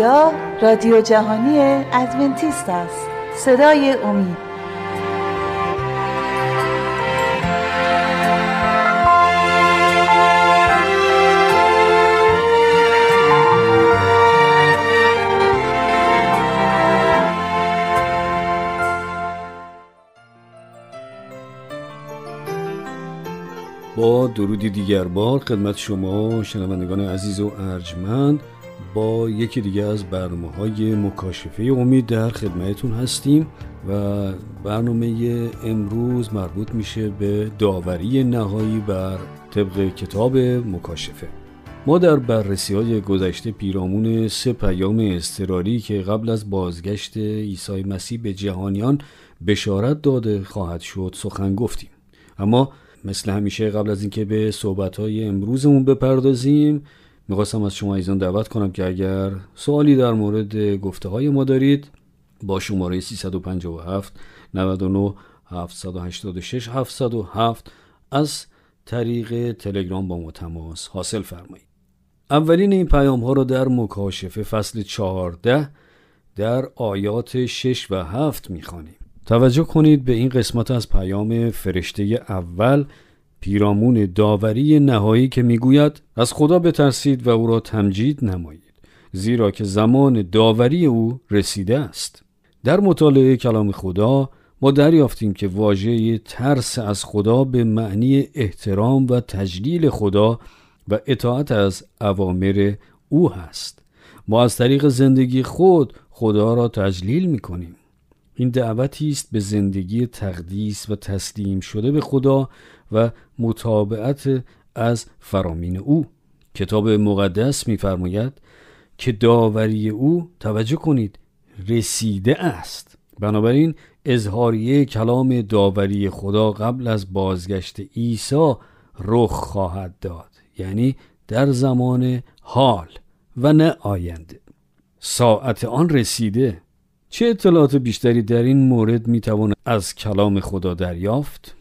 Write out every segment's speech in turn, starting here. اینجا رادیو جهانی ادونتیست است، صدای امید. با درودی دیگر بار خدمت شما شنوندگان عزیز و ارجمند، با یکی دیگه از برنامه‌های مکاشفه امید در خدمتتون هستیم و برنامه امروز مربوط میشه به داوری نهایی بر طبق کتاب مکاشفه. ما در بررسی‌های گذشته پیرامون 3 پیام اضطراری که قبل از بازگشت عیسی مسیح به جهانیان بشارت داده خواهد شد سخن گفتیم، اما مثل همیشه قبل از اینکه به صحبت‌های امروزمون بپردازیم می‌خواستم از شما ایزان دعوت کنم که اگر سوالی در مورد گفته‌های ما دارید با شماره 357 99 786 707 از طریق تلگرام با ما تماس حاصل فرمایید. اولین این پیام‌ها را در مکاشفه فصل 14 در آیات 6 و 7 می‌خوانیم. توجه کنید به این قسمت از پیام فرشته اول پیرامون داوری نهایی که میگوید از خدا بترسید و او را تمجید نمایید، زیرا که زمان داوری او رسیده است. در مطالعه کلام خدا ما دریافتیم که واژه ترس از خدا به معنی احترام و تجلیل خدا و اطاعت از اوامر او هست. ما از طریق زندگی خود خدا را تجلیل میکنیم. این دعوتی است به زندگی تقدیس و تسلیم شده به خدا و مطابقت از فرامین او. کتاب مقدس می‌فرماید که داوری او، توجه کنید، رسیده است. بنابراین اظهاریه کلام داوری خدا قبل از بازگشت عیسی رخ خواهد داد، یعنی در زمان حال و نه آینده. ساعت آن رسیده. چه اطلاعات بیشتری در این مورد میتوان از کلام خدا دریافت؟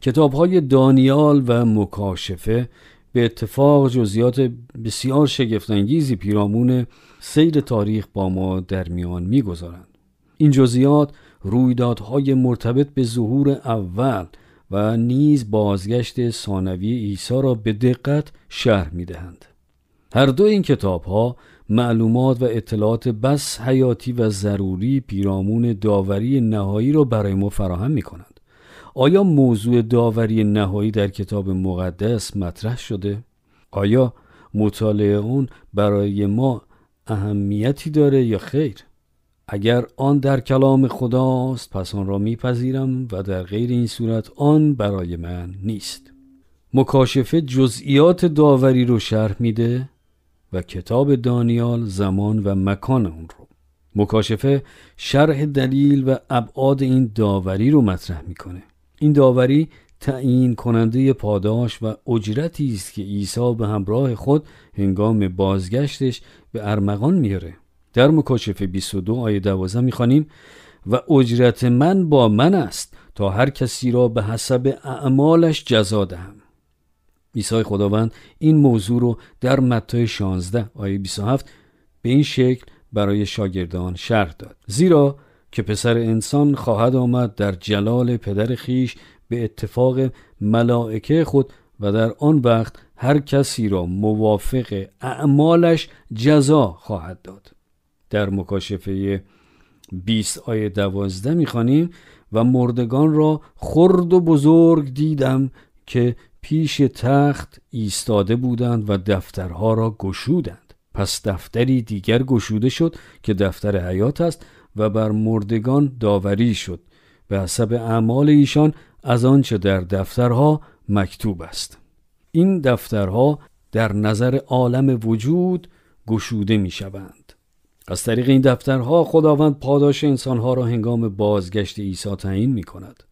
کتاب‌های دانیال و مکاشفه به اتفاق جزئیات بسیار شگفت‌انگیزی پیرامون سیر تاریخ با ما در میان می‌گذارند. این جزئیات رویدادهای مرتبط به ظهور اول و نیز بازگشت ثانوی عیسی را به دقت شرح می‌دهند. هر دو این کتاب‌ها معلومات و اطلاعات بس حیاتی و ضروری پیرامون داوری نهایی را برای ما فراهم می‌کنند. آیا موضوع داوری نهایی در کتاب مقدس مطرح شده؟ آیا مطالعه اون برای ما اهمیتی داره یا خیر؟ اگر آن در کلام خداست پس آن را میپذیرم و در غیر این صورت آن برای من نیست. مکاشفه جزئیات داوری رو شرح میده و کتاب دانیال زمان و مکان اون رو. مکاشفه شرح دلیل و ابعاد این داوری رو مطرح میکنه. این داوری تعیین کننده پاداش و اجرتی است که عیسی به همراه خود هنگام بازگشتش به ارمغان میاره. در مکاشفه 22 آیه 12 میخوانیم و اجرت من با من است تا هر کسی را به حسب اعمالش جزا دهم. عیسی خداوند این موضوع رو در متی 16 آیه 27 به این شکل برای شاگردان شرح داد: زیرا که پسر انسان خواهد آمد در جلال پدر خیش به اتفاق ملائکه خود و در آن وقت هر کسی را موافق اعمالش جزا خواهد داد. در مکاشفه 20 آیه 12 می‌خوانیم و مردگان را خرد و بزرگ دیدم که پیش تخت ایستاده بودند و دفترها را گشودند. پس دفتری دیگر گشوده شد که دفتر حیات است و بر مردگان داوری شد به حسب اعمال ایشان از آنچه در دفترها مکتوب است. این دفترها در نظر عالم وجود گشوده می شوند. از طریق این دفترها خداوند پاداش انسانها را هنگام بازگشت عیسی تعیین می کند.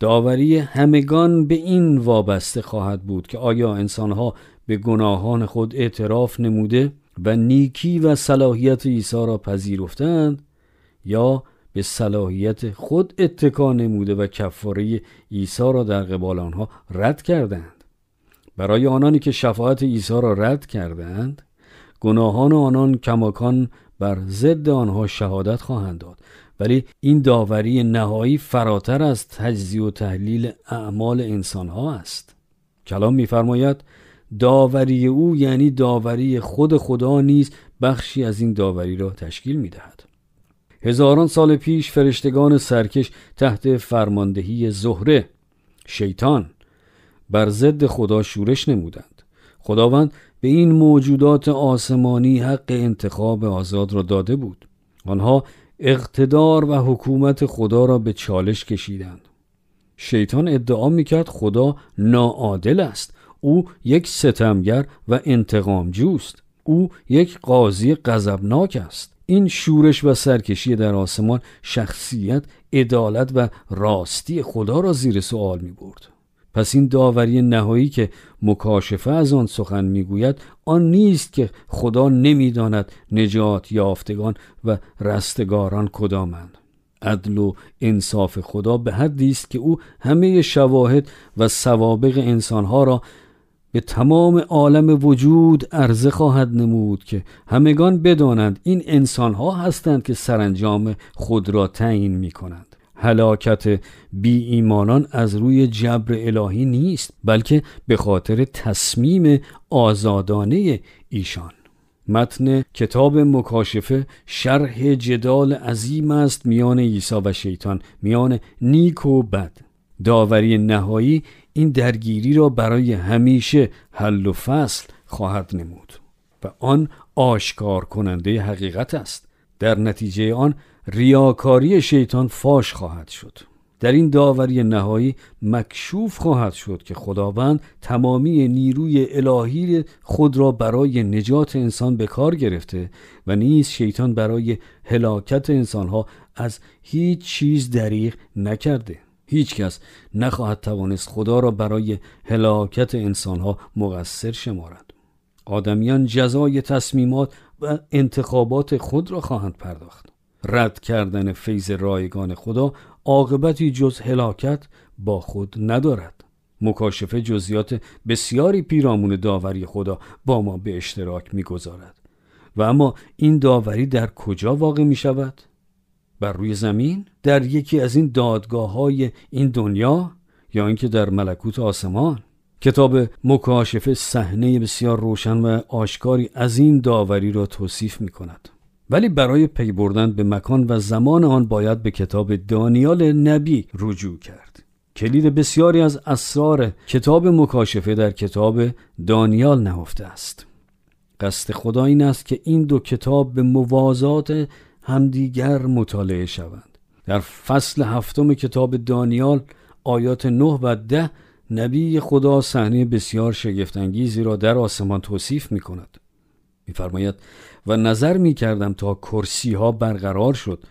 داوری همگان به این وابسته خواهد بود که آیا انسانها به گناهان خود اعتراف نموده و نیکی و صلاحیت عیسی را پذیرفتند یا به صلاحیت خود اتکا نموده و کفاره عیسی را در قبال آنها رد کردند. برای آنانی که شفاعت عیسی را رد کردند، گناهان آنان کماکان بر ضد آنها شهادت خواهند داد، ولی این داوری نهایی فراتر از تجزیه و تحلیل اعمال انسانها است. کلام می‌فرماید داوری او، یعنی داوری خود خدا نیز بخشی از این داوری را تشکیل می‌دهد. هزاران سال پیش فرشتگان سرکش تحت فرماندهی زهره شیطان بر ضد خدا شورش نمودند. خداوند به این موجودات آسمانی حق انتخاب آزاد را داده بود. آنها اقتدار و حکومت خدا را به چالش کشیدند. شیطان ادعا میکرد خدا ناعادل است. او یک ستمگر و انتقامجوست. او یک قاضی غضبناک است. این شورش و سرکشی در آسمان شخصیت، عدالت و راستی خدا را زیر سوال می برد. پس این داوری نهایی که مکاشفه از آن سخن می گوید آن نیست که خدا نمی داند نجات یافتگان و رستگاران کدامند. عدل و انصاف خدا به حدی است که او همه شواهد و سوابق انسانها را به تمام عالم وجود عرضه خواهد نمود که همگان بدانند این انسانها هستند که سرانجام خود را تعیین می کنند. هلاکت بی ایمانان از روی جبر الهی نیست، بلکه به خاطر تصمیم آزادانه ایشان. متن کتاب مکاشفه شرح جدال عظیم است میان عیسی و شیطان، میان نیک و بد. داوری نهایی این درگیری را برای همیشه حل و فصل خواهد نمود و آن آشکار کننده حقیقت است. در نتیجه آن ریاکاری شیطان فاش خواهد شد. در این داوری نهایی مکشوف خواهد شد که خداوند تمامی نیروی الهی خود را برای نجات انسان به کار گرفته و نیز شیطان برای هلاکت انسانها از هیچ چیز دریغ نکرده. هیچ کس نخواهد توانست خدا را برای هلاکت انسانها مقصر شمارد. آدمیان جزای تصمیمات و انتخابات خود را خواهند پرداخت. رد کردن فیض رایگان خدا عاقبتی جز هلاکت با خود ندارد. مکاشفه جزئیات بسیاری پیرامون داوری خدا با ما به اشتراک می‌گذارد. و اما این داوری در کجا واقع می‌شود؟ بر روی زمین؟ در یکی از این دادگاه‌های این دنیا یا اینکه در ملکوت آسمان؟ کتاب مکاشفه صحنه بسیار روشن و آشکاری از این داوری را توصیف می‌کند. ولی برای پی بردن به مکان و زمان آن باید به کتاب دانیال نبی رجوع کرد. کلید بسیاری از اسرار کتاب مکاشفه در کتاب دانیال نهفته است. قصد خدا این است که این دو کتاب به موازات همدیگر مطالعه شوند. در فصل هفتم کتاب دانیال آیات 9 و 10 نبی خدا صحنه بسیار شگفت‌انگیزی را در آسمان توصیف می‌کند. می‌فرماید و نظر می‌کردم تا کرسی‌ها برقرار شد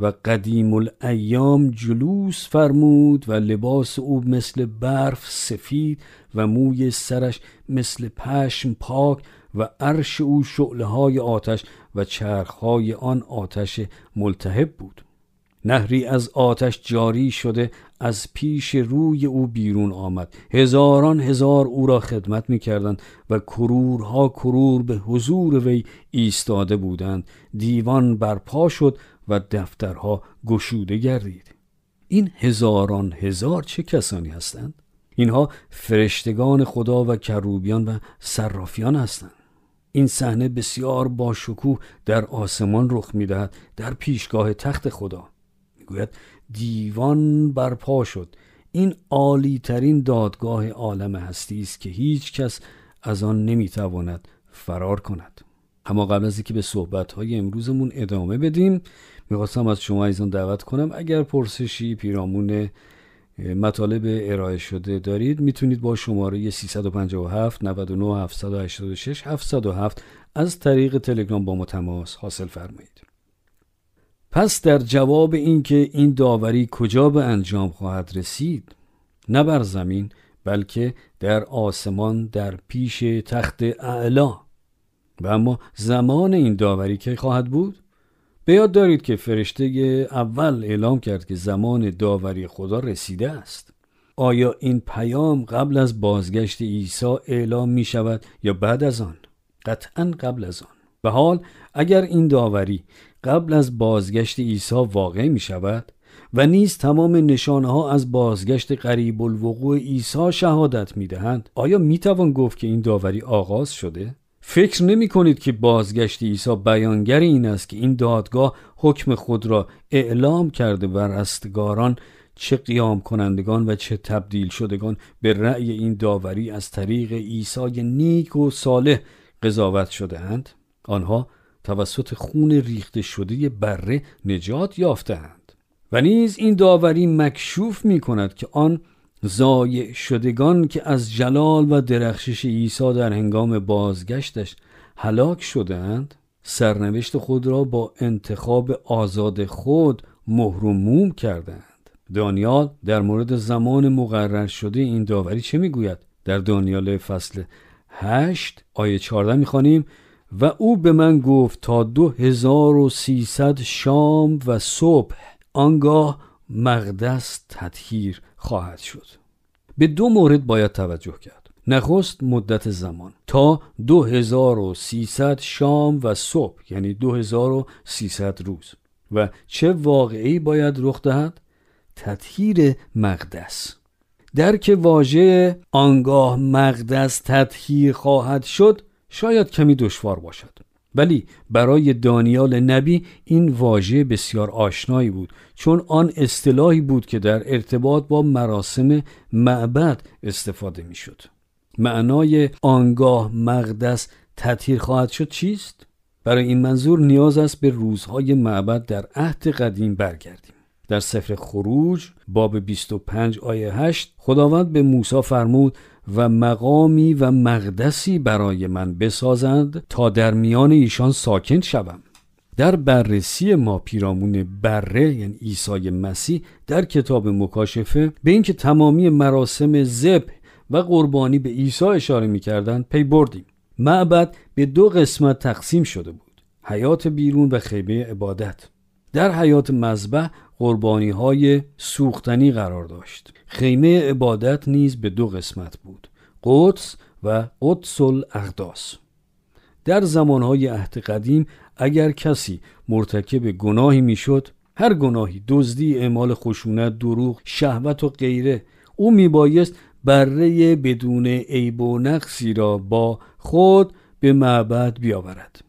و قدیم الایام جلوس فرمود و لباس او مثل برف سفید و موی سرش مثل پشم پاک و عرش او شعله‌های آتش و چرخ‌های آن آتش ملتهب بود. نهری از آتش جاری شده از پیش روی او بیرون آمد. هزاران هزار او را خدمت می‌کردند و کرورها کرور به حضور وی ایستاده بودند. دیوان برپا شد و دفترها گشوده گردید. این هزاران هزار چه کسانی هستند؟ اینها فرشتگان خدا و کروبیان و صرافیان هستند. این صحنه بسیار با شکوه در آسمان رخ می‌دهد، در پیشگاه تخت خدا. می‌گوید دیوان برپا شد. این عالی‌ترین دادگاه عالم هستی است که هیچ کس از آن نمی‌تواند فرار کند. اما قبل از اینکه به صحبت‌های امروزمون ادامه بدیم، می‌خواستم از شما ایزان دعوت کنم اگر پرسشی پیرامون مطالب ارائه شده دارید میتونید با شماره 357 99 786 707 از طریق تلگرام با ما تماس حاصل فرمایید. پس در جواب اینکه این داوری کجا به انجام خواهد رسید، نه بر زمین بلکه در آسمان در پیش تخت اعلی، و اما زمان این داوری که خواهد بود، به یاد دارید که فرشته اول اعلام کرد که زمان داوری خدا رسیده است. آیا این پیام قبل از بازگشت عیسی اعلام می شود یا بعد از آن؟ قطعاً قبل از آن. و حال اگر این داوری قبل از بازگشت عیسی واقع می شود و نیز تمام نشانه‌ها از بازگشت قریب الوقوع عیسی شهادت می دهند، آیا می توان گفت که این داوری آغاز شده؟ فکر نمی کنید که بازگشت عیسی بیانگر این است که این دادگاه حکم خود را اعلام کرده و رستگاران، چه قیام کنندگان و چه تبدیل شدگان، به رأی این داوری از طریق عیسی نیک و صالح قضاوت شده اند. آنها توسط خون ریخته شده بره نجات یافتند. و نیز این داوری مکشوف می کند که آن ضایع شدگان که از جلال و درخشش عیسی در هنگام بازگشتش هلاک شدند، سرنوشت خود را با انتخاب آزاد خود مهر و موم کردند. دانیال در مورد زمان مقرر شده این داوری چه میگوید؟ در دانیال فصل 8 آیه 14 میخوانیم: و او به من گفت تا 2300 شام و صبح، آنگاه مقدس تطهیر خواهد شد. به دو مورد باید توجه کرد. نخست مدت زمان تا 2300 شام و صبح، یعنی 2300 روز. و چه واقعی باید رخ دهد؟ تطهیر مقدس. درک واژه آنگاه مقدس تطهیر خواهد شد شاید کمی دشوار باشد، ولی برای دانیال نبی این واژه بسیار آشنایی بود، چون آن اصطلاحی بود که در ارتباط با مراسم معبد استفاده می شد. معنای آنگاه مقدس تطهیر خواهد شد چیست؟ برای این منظور نیاز است به روزهای معبد در عهد قدیم برگردیم. در سفر خروج باب 25 آیه 8 خداوند به موسی فرمود: و مقامی و مقدسی برای من بسازند تا در میان ایشان ساکن شوم. در بررسی ما پیرامون بره، یعنی عیسی مسیح، در کتاب مکاشفه به اینکه تمامی مراسم ذبح و قربانی به عیسی اشاره می‌کردند پی بردیم. معبد به دو قسمت تقسیم شده بود: حیات بیرون و خیمه عبادت. در حیات مذبح قربانی های سوختنی قرار داشت. خیمه عبادت نیز به دو قسمت بود: قدس و قدس الاقداس. در زمانهای عهد قدیم اگر کسی مرتکب گناهی میشد، هر گناهی، دزدی، اعمال خشونت، دروغ، شهوت و غیره، او میبایست بره بدون عیب و نقصی را با خود به معبد بیاورد.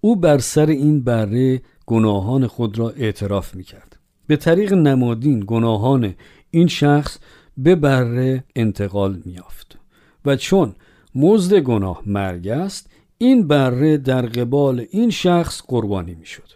او بر سر این بره گناهان خود را اعتراف میکرد. به طریق نمادین گناهان این شخص به بره انتقال میافت و چون مزد گناه مرگ است، این بره در قبال این شخص قربانی میشد.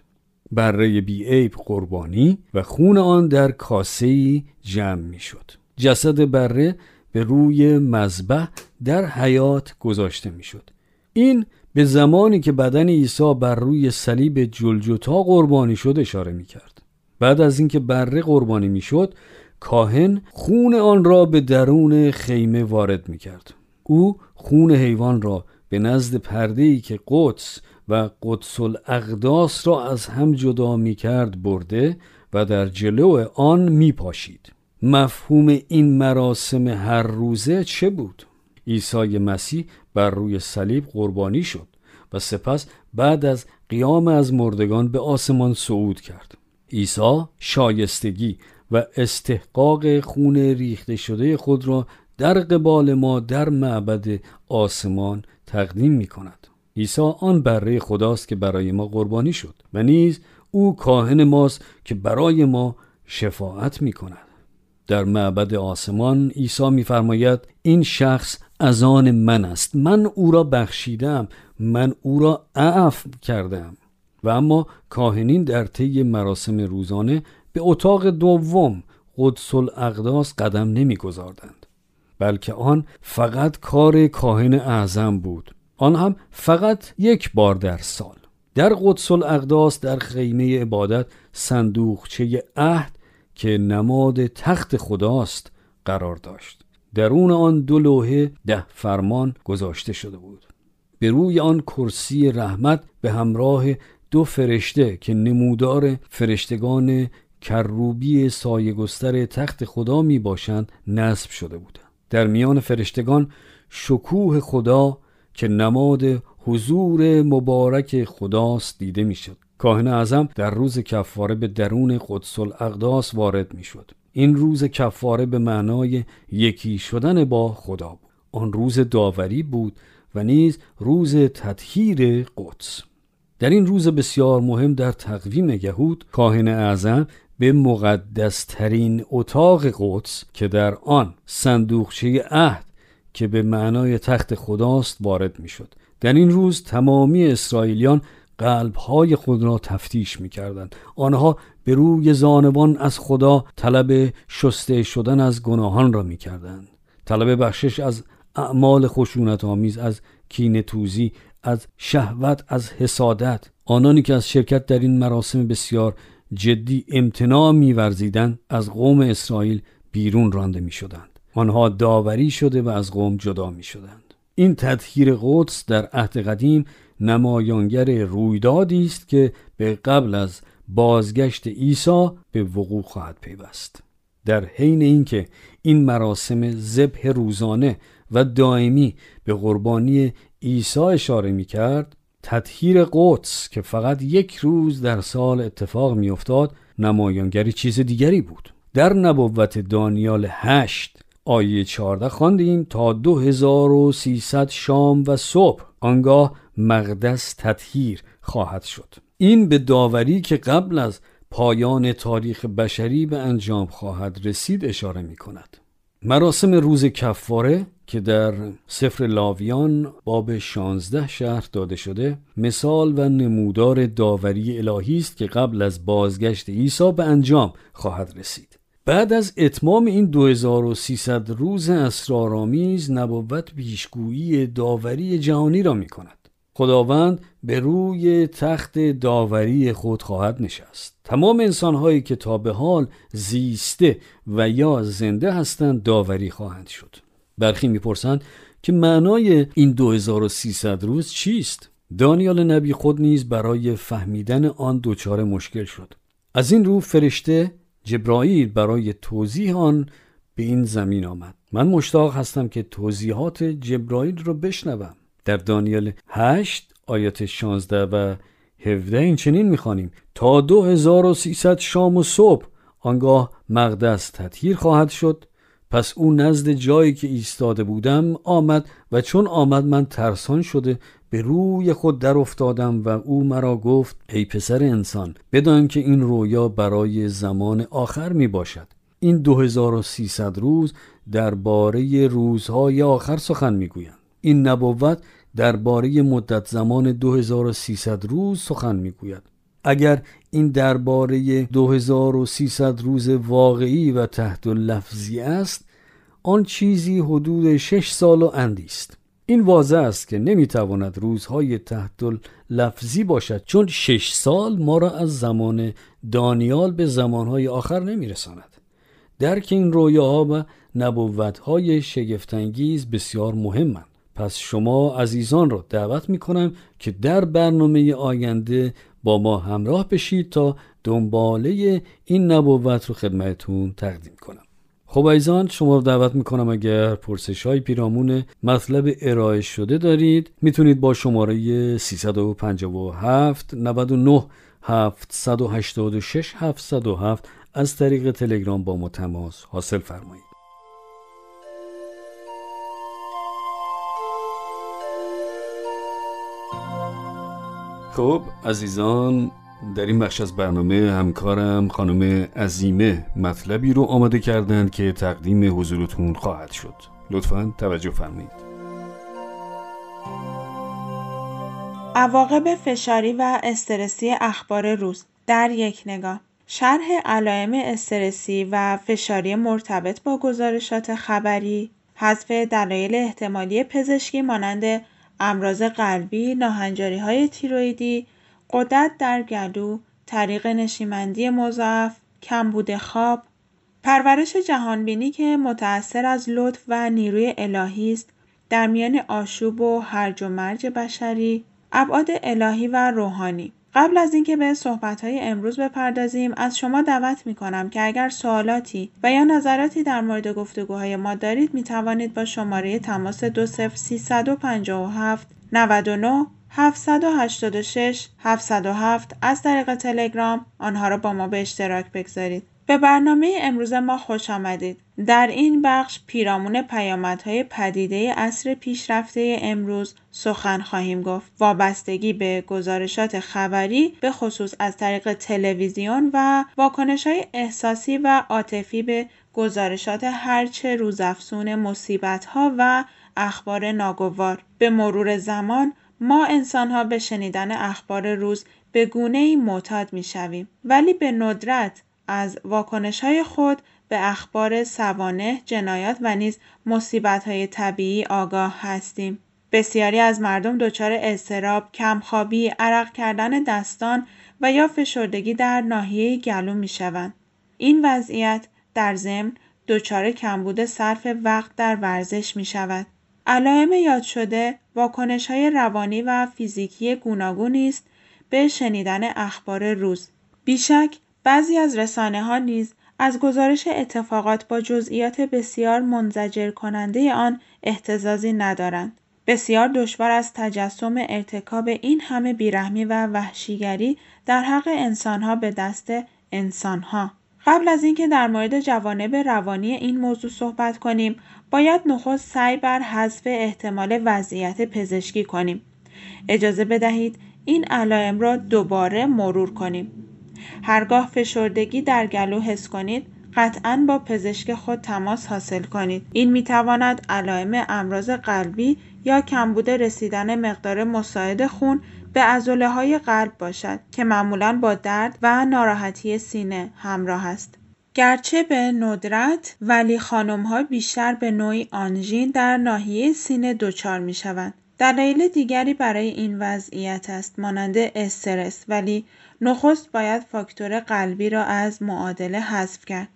بره بی عیب قربانی و خون آن در کاسه‌ای جمع میشد. جسد بره به روی مذبح در حیات گذاشته میشد. این به زمانی که بدن عیسی بر روی صلیب جلجتا قربانی شد اشاره میکرد. بعد از اینکه بره قربانی میشد، کاهن خون آن را به درون خیمه وارد میکرد. او خون حیوان را به نزد پرده‌ای که قدس و قدس الاقداس را از هم جدا میکرد برده و در جلو آن میپاشید. مفهوم این مراسم هر روزه چه بود؟ عیسی مسیح بر روی صلیب قربانی شد و سپس بعد از قیام از مردگان به آسمان صعود کرد. عیسی شایستگی و استحقاق خون ریخته شده خود را در قبال ما در معبد آسمان تقدیم می کند. عیسی آن بره خداست که برای ما قربانی شد و نیز او کاهن ماست که برای ما شفاعت می کند. در معبد آسمان عیسی می فرماید: این شخص از آن من است، من او را بخشیدم، من او را عفو کردم. و اما کاهنین در طی مراسم روزانه به اتاق دوم قدس الاقداس قدم نمی‌گذاردند، بلکه آن فقط کار کاهن اعظم بود، آن هم فقط یک بار در سال. در قدس الاقداس در خیمه عبادت صندوقچه عهد که نماد تخت خداست قرار داشت. درون آن دو لوحه 10 فرمان گذاشته شده بود. به روی آن کرسی رحمت به همراه 2 فرشته که نمودار فرشتگان کروبی سایه‌گستر تخت خدا می باشند نصب شده بودند. در میان فرشتگان شکوه خدا که نماد حضور مبارک خداست دیده می شد. کاهن اعظم در روز کفاره به درون قدس الاقداس وارد می شد. این روز کفاره به معنای یکی شدن با خدا بود. آن روز داوری بود و نیز روز تطهیر قدس. در این روز بسیار مهم در تقویم یهود، کاهن اعظم به مقدس ترین اتاق قدس که در آن صندوقچه عهد که به معنای تخت خداست وارد می شد. در این روز تمامی اسرائیلیان قلبهای خود را تفتیش می کردند. آنها به روی زانوان از خدا طلب شسته شدن از گناهان را می کردند. طلب بخشش از اعمال خشونت آمیز، از کینه توزی، از شهوت، از حسادت. آنانی که از شرکت در این مراسم بسیار جدی امتناع می‌ورزیدند از قوم اسرائیل بیرون رانده می‌شدند. آنها داوری شده و از قوم جدا می‌شدند. این تطهیر قدس در عهد قدیم نمایانگر رویدادی است که به قبل از بازگشت عیسی به وقوع خواهد پیوست. در حین اینکه این مراسم ذبح روزانه و دائمی به قربانی عیسی اشاره می‌کرد، تطهیر قدس که فقط یک روز در سال اتفاق می‌افتاد، نمایانگری چیز دیگری بود. در نبوت دانیال 8 آیه 14 خواندیم تا 2300 شام و صبح آنگاه مقدس تطهیر خواهد شد. این به داوری که قبل از پایان تاریخ بشری به انجام خواهد رسید اشاره می‌کند. مراسم روز کفاره که در سفر لاویان باب 16 شرح داده شده، مثال و نمودار داوری الهی است که قبل از بازگشت عیسی به انجام خواهد رسید. بعد از اتمام این 2300 روز اسرارآمیز، نبوت پیشگویی داوری جهانی را می کند. خداوند به روی تخت داوری خود خواهد نشست. تمام انسان‌هایی که تا به حال زیسته و یا زنده هستند داوری خواهند شد. برخی می‌پرسند که معنای این 2300 روز چیست؟ دانیال نبی خود نیز برای فهمیدن آن دچار مشکل شد. از این رو فرشته جبرائیل برای توضیح آن به این زمین آمد. من مشتاق هستم که توضیحات جبرائیل را بشنوم. در دانیال 8 آیات 16 و 17 این چنین می‌خوانیم: تا 2300 شام و صبح آنگاه مقدس تطهیر خواهد شد. پس او نزد جایی که ایستاده بودم آمد و چون آمد من ترسان شده به روی خود در افتادم و او مرا گفت: ای پسر انسان، بدان که این رویا برای زمان آخر می باشد. این 2300 روز درباره روزهای آخر سخن می گویند. این نبوت درباره مدت زمان 2300 روز سخن می گوید. اگر این درباره 2300 روز واقعی و تحت لفظی است، آن چیزی حدود 6 سال و اندی است. این واضح است که نمیتواند روزهای تحت لفظی باشد، چون 6 سال ما را از زمان دانیال به زمانهای آخر نمیرساند. درک این رویاها و نبوتهای شگفت‌انگیز بسیار مهمند. پس شما عزیزان را دعوت میکنم که در برنامه آینده با ما همراه بشید تا دنباله این نبوت رو خدمتتون تقدیم کنم. خب عزیزان، شما رو دعوت میکنم اگر پرسش‌های پیرامون مطلب ارائه شده دارید، میتونید با شماره 357 99 786 707 از طریق تلگرام با ما تماس حاصل فرمایید. خب عزیزان، در این بخش از برنامه همکارم خانم عظیمه مطلبی رو آماده کردند که تقدیم حضورتون خواهد شد. لطفاً توجه فرمایید. عواقب فشاری و استرسی اخبار روز در یک نگاه. شرح علائم استرسی و فشاری مرتبط با گزارشات خبری، حذف دلایل احتمالی پزشکی مانند امراض قلبی، ناهنجاری‌های تیروئیدی، قدرت در گلو، طریق نشیمندی مضاعف، کمبود خواب، پرورش جهانبینی که متأثر از لطف و نیروی الهی است در میان آشوب و هرج و مرج بشری، ابعاد الهی و روحانی. قبل از اینکه به صحبت‌های امروز بپردازیم، از شما دعوت می‌کنم که اگر سوالاتی و یا نظراتی در مورد گفتگوهای ما دارید، می‌توانید با شماره تماس 20357 99 786 707 از طریق تلگرام آنها را با ما به اشتراک بگذارید. به برنامه امروز ما خوش آمدید. در این بخش پیرامون پیامدهای پدیده عصر پیشرفته امروز سخن خواهیم گفت. وابستگی به گزارشات خبری به خصوص از طریق تلویزیون و واکنش‌های احساسی و عاطفی به گزارشات هرچه روزافزون مصیبت‌ها و اخبار ناگوار. به مرور زمان ما انسان‌ها به شنیدن اخبار روز به گونه‌ای معتاد می‌شویم، ولی به ندرت از واکنش‌های خود به اخبار سوانح، جنایات و نیز مصیبت‌های طبیعی آگاه هستیم. بسیاری از مردم دچار اضطراب، کمخوابی، عرق کردن دستان و یا فشردگی در ناحیه گلو می‌شوند. این وضعیت در ضمن دچار کمبود صرف وقت در ورزش می‌شود. علائم یاد شده واکنش‌های روانی و فیزیکی گوناگونی است به شنیدن اخبار روز. بیشک بعضی از رسانه‌ها نیز از گزارش اتفاقات با جزئیات بسیار منزجر کننده آن احتزازی ندارند. بسیار دشوار از تجسم ارتکاب این همه بیرحمی و وحشیگری در حق انسان‌ها به دست انسان‌ها. قبل از اینکه در مورد جوانب روانی این موضوع صحبت کنیم، باید نخست سعی بر حذف احتمال وضعیت پزشکی کنیم. اجازه بدهید این علائم را دوباره مرور کنیم. هرگاه فشردگی در گلو حس کنید، قطعاً با پزشک خود تماس حاصل کنید. این میتواند علائم امراض قلبی یا کمبود رسیدن مقدار مساعد خون به عضله‌های قلب باشد که معمولاً با درد و ناراحتی سینه همراه است. گرچه به ندرت، ولی خانم‌ها بیشتر به نوعی آنژین در ناحیه سینه دچار می‌شوند. دلایل دیگری برای این وضعیت است، مانند استرس، ولی نخست باید فاکتور قلبی را از معادله حذف کرد.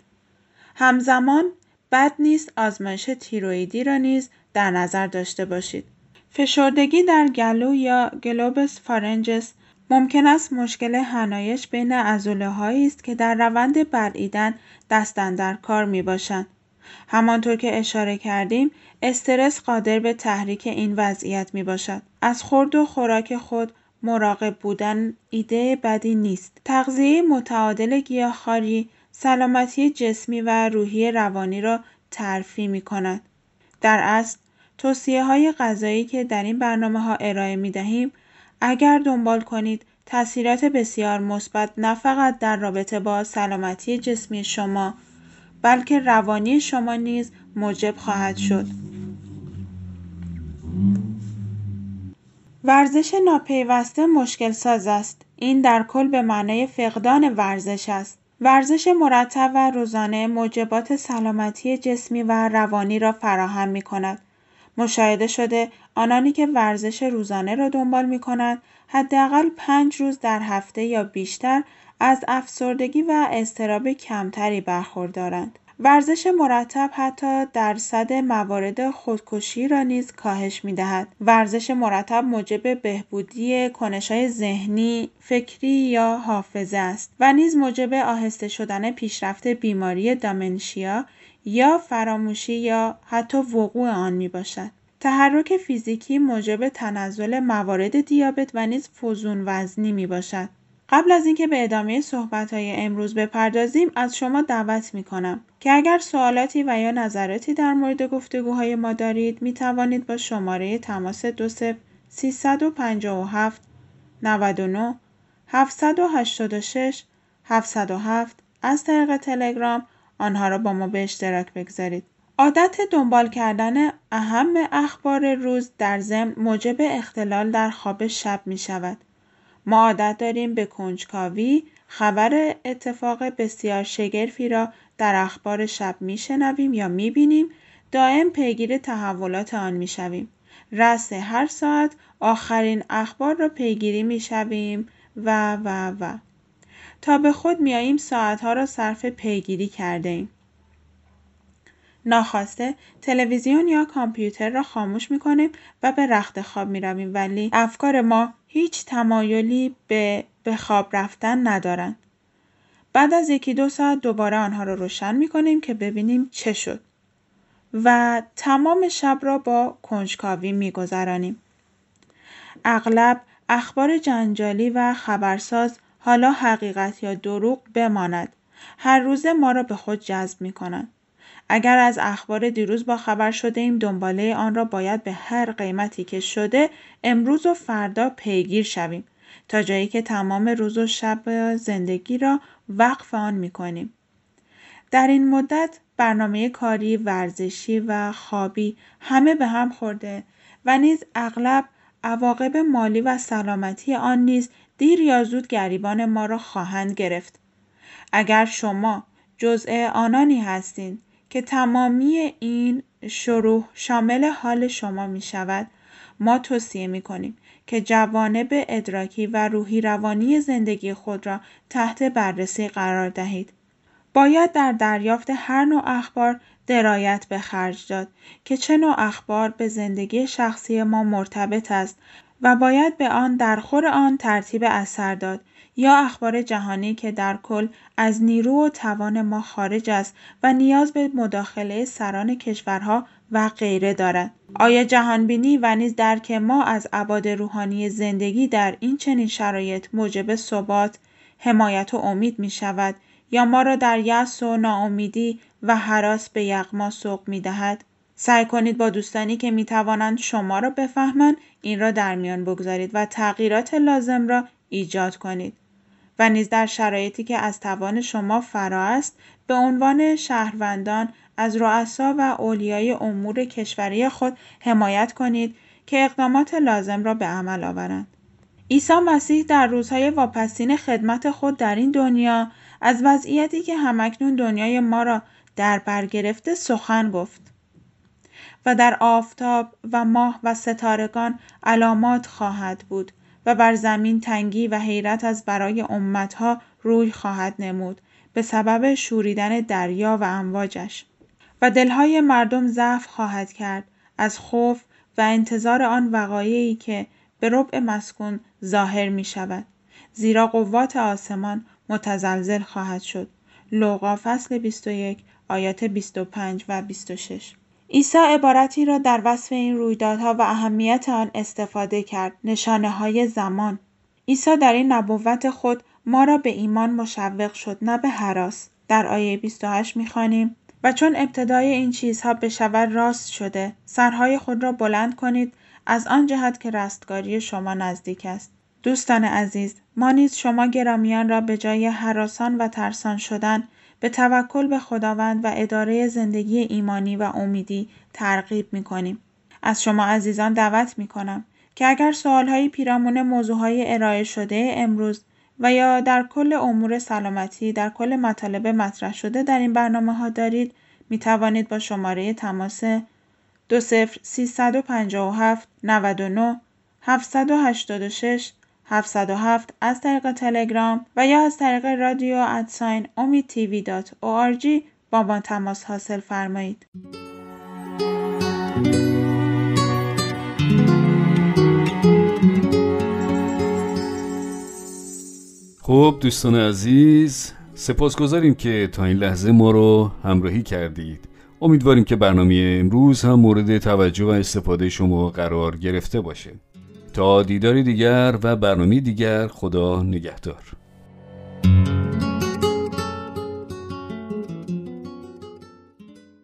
همزمان بد نیست آزمایش تیروئیدی را نیز در نظر داشته باشید. فشردگی در گلو یا گلوبوس فارنجس ممکن است مشکل حنایش بین عضله‌هایی است که در روند بلعیدن دست اندر کار می‌باشند. همانطور که اشاره کردیم، استرس قادر به تحریک این وضعیت می‌باشد. از خورد و خوراک خود مراقب بودن ایده بدی نیست. تغذیه متعادل گیاهخواری سلامتی جسمی و روحی روانی را ترفیع می‌کند. در اصل توصیه‌های غذایی که در این برنامه‌ها ارائه می‌دهیم، اگر دنبال کنید، تأثیرات بسیار مثبت نه فقط در رابطه با سلامتی جسمی شما، بلکه روانی شما نیز موجب خواهد شد. ورزش ناپیوسته مشکل ساز است. این در کل به معنای فقدان ورزش است. ورزش مرتب و روزانه موجبات سلامتی جسمی و روانی را فراهم می‌کند. مشاهده شده آنانی که ورزش روزانه را دنبال می‌کنند، حداقل 5 روز در هفته یا بیشتر از افسردگی و اضطراب کمتری برخوردارند. ورزش مرتب حتی درصد موارد خودکشی را نیز کاهش می‌دهد. ورزش مرتب موجب بهبودی کنش‌های ذهنی، فکری یا حافظه است و نیز موجب آهسته شدن پیشرفت بیماری دامنشیا یا فراموشی یا حتی وقوع آن میباشد. تحرک فیزیکی موجب تنزل موارد دیابت و نیز فزون وزنی میباشد. قبل از اینکه به ادامه صحبت‌های امروز بپردازیم، از شما دعوت می‌کنم که اگر سوالاتی و یا نظراتی در مورد گفتگوهای ما دارید، می‌توانید با شماره تماس 20 357 99 786 707 از طریق تلگرام آنها را با ما به اشتراک بگذارید. عادت دنبال کردن اهم اخبار روز در ضمن موجب اختلال در خواب شب می شود. ما عادت داریم به کنجکاوی خبر اتفاق بسیار شگرفی را در اخبار شب می شنویم یا می بینیم، دائم پیگیر تحولات آن می شویم. رأس هر ساعت آخرین اخبار را پیگیری می شویم و تا به خود میاییم ساعتها را صرف پیگیری کرده ایم. ناخواسته تلویزیون یا کامپیوتر را خاموش میکنیم و به رخت خواب میرویم، ولی افکار ما هیچ تمایلی به خواب رفتن ندارند. بعد از 1-2 ساعت دوباره آنها را روشن میکنیم که ببینیم چه شد و تمام شب را با کنجکاوی میگذرانیم. اغلب اخبار جنجالی و خبرساز، حالا حقیقت یا دروغ بماند، هر روز ما را به خود جذب می کنند. اگر از اخبار دیروز با خبر شده ایم، دنباله آن را باید به هر قیمتی که شده امروز و فردا پیگیر شویم، تا جایی که تمام روز و شب زندگی را وقف آن می کنیم. در این مدت برنامه کاری، ورزشی و خوابی همه به هم خورده و نیز اغلب عواقب مالی و سلامتی آن نیز دیر یا زود گریبان ما را خواهند گرفت. اگر شما جزء آنانی هستید که تمامی این شروح شامل حال شما می شود، ما توصیه می کنیم که جوانب ادراکی و روحی روانی زندگی خود را تحت بررسی قرار دهید. باید در دریافت هر نوع اخبار درایت به خرج داد که چه نوع اخبار به زندگی شخصی ما مرتبط است و باید به آن در خور آن ترتیب اثر داد، یا اخبار جهانی که در کل از نیرو و توان ما خارج است و نیاز به مداخله سران کشورها و غیره دارد. آیا جهانبینی و نیز درک ما از ابعاد روحانی زندگی در این چنین شرایط موجب ثبات، حمایت و امید می شود یا ما را در یأس و ناامیدی و هراس به یغما سوق می دهد؟ سعی کنید با دوستانی که می توانند شما را بفهمند این را در میان بگذارید و تغییرات لازم را ایجاد کنید. و نیز در شرایطی که از توان شما فرا است، به عنوان شهروندان از رؤسا و اولیای امور کشوری خود حمایت کنید که اقدامات لازم را به عمل آورند. عیسی مسیح در روزهای واپسین خدمت خود در این دنیا از وضعیتی که همکنون دنیای ما را در بر گرفته سخن گفت و در آفتاب و ماه و ستارگان علامات خواهد بود و بر زمین تنگی و حیرت از برای امتها روی خواهد نمود به سبب شوریدن دریا و امواجش، و دلهای مردم ضعف خواهد کرد از خوف و انتظار آن وقایعی که به ربع مسکون ظاهر می شود، زیرا قوات آسمان متزلزل خواهد شد. لوقا فصل 21 آیات 25 و 26. عیسی عبارتی را در وصف این رویدادها و اهمیت آن استفاده کرد: نشانه های زمان. عیسی در این نبوت خود ما را به ایمان مشوق شد، نه به هراس. در آیه 28 می‌خوانیم: و چون ابتدای این چیزها بشود راست شده، سرهای خود را بلند کنید از آن جهت که رستگاری شما نزدیک است. دوستان عزیز، ما نیز شما گرامیان را به جای هراسان و ترسان شدن به توکل به خداوند و اداره زندگی ایمانی و امیدی ترغیب می‌کنیم. از شما عزیزان دعوت می‌کنم که اگر سوال‌های پیرامون موضوع‌های ارائه شده امروز و یا در کل امور سلامتی، در کل مطالب مطرح شده در این برنامه‌ها دارید، می‌توانید با شماره تماس 20357 99 786 707 از طریق تلگرام و یا از طریق رادیو @omittv.org با ما تماس حاصل فرمایید. خب دوستان عزیز، سپاسگزاریم که تا این لحظه ما رو همراهی کردید. امیدواریم که برنامه امروز هم مورد توجه و استفاده شما قرار گرفته باشه. تا دیداری دیگر و برنامه دیگر، خدا نگهدار.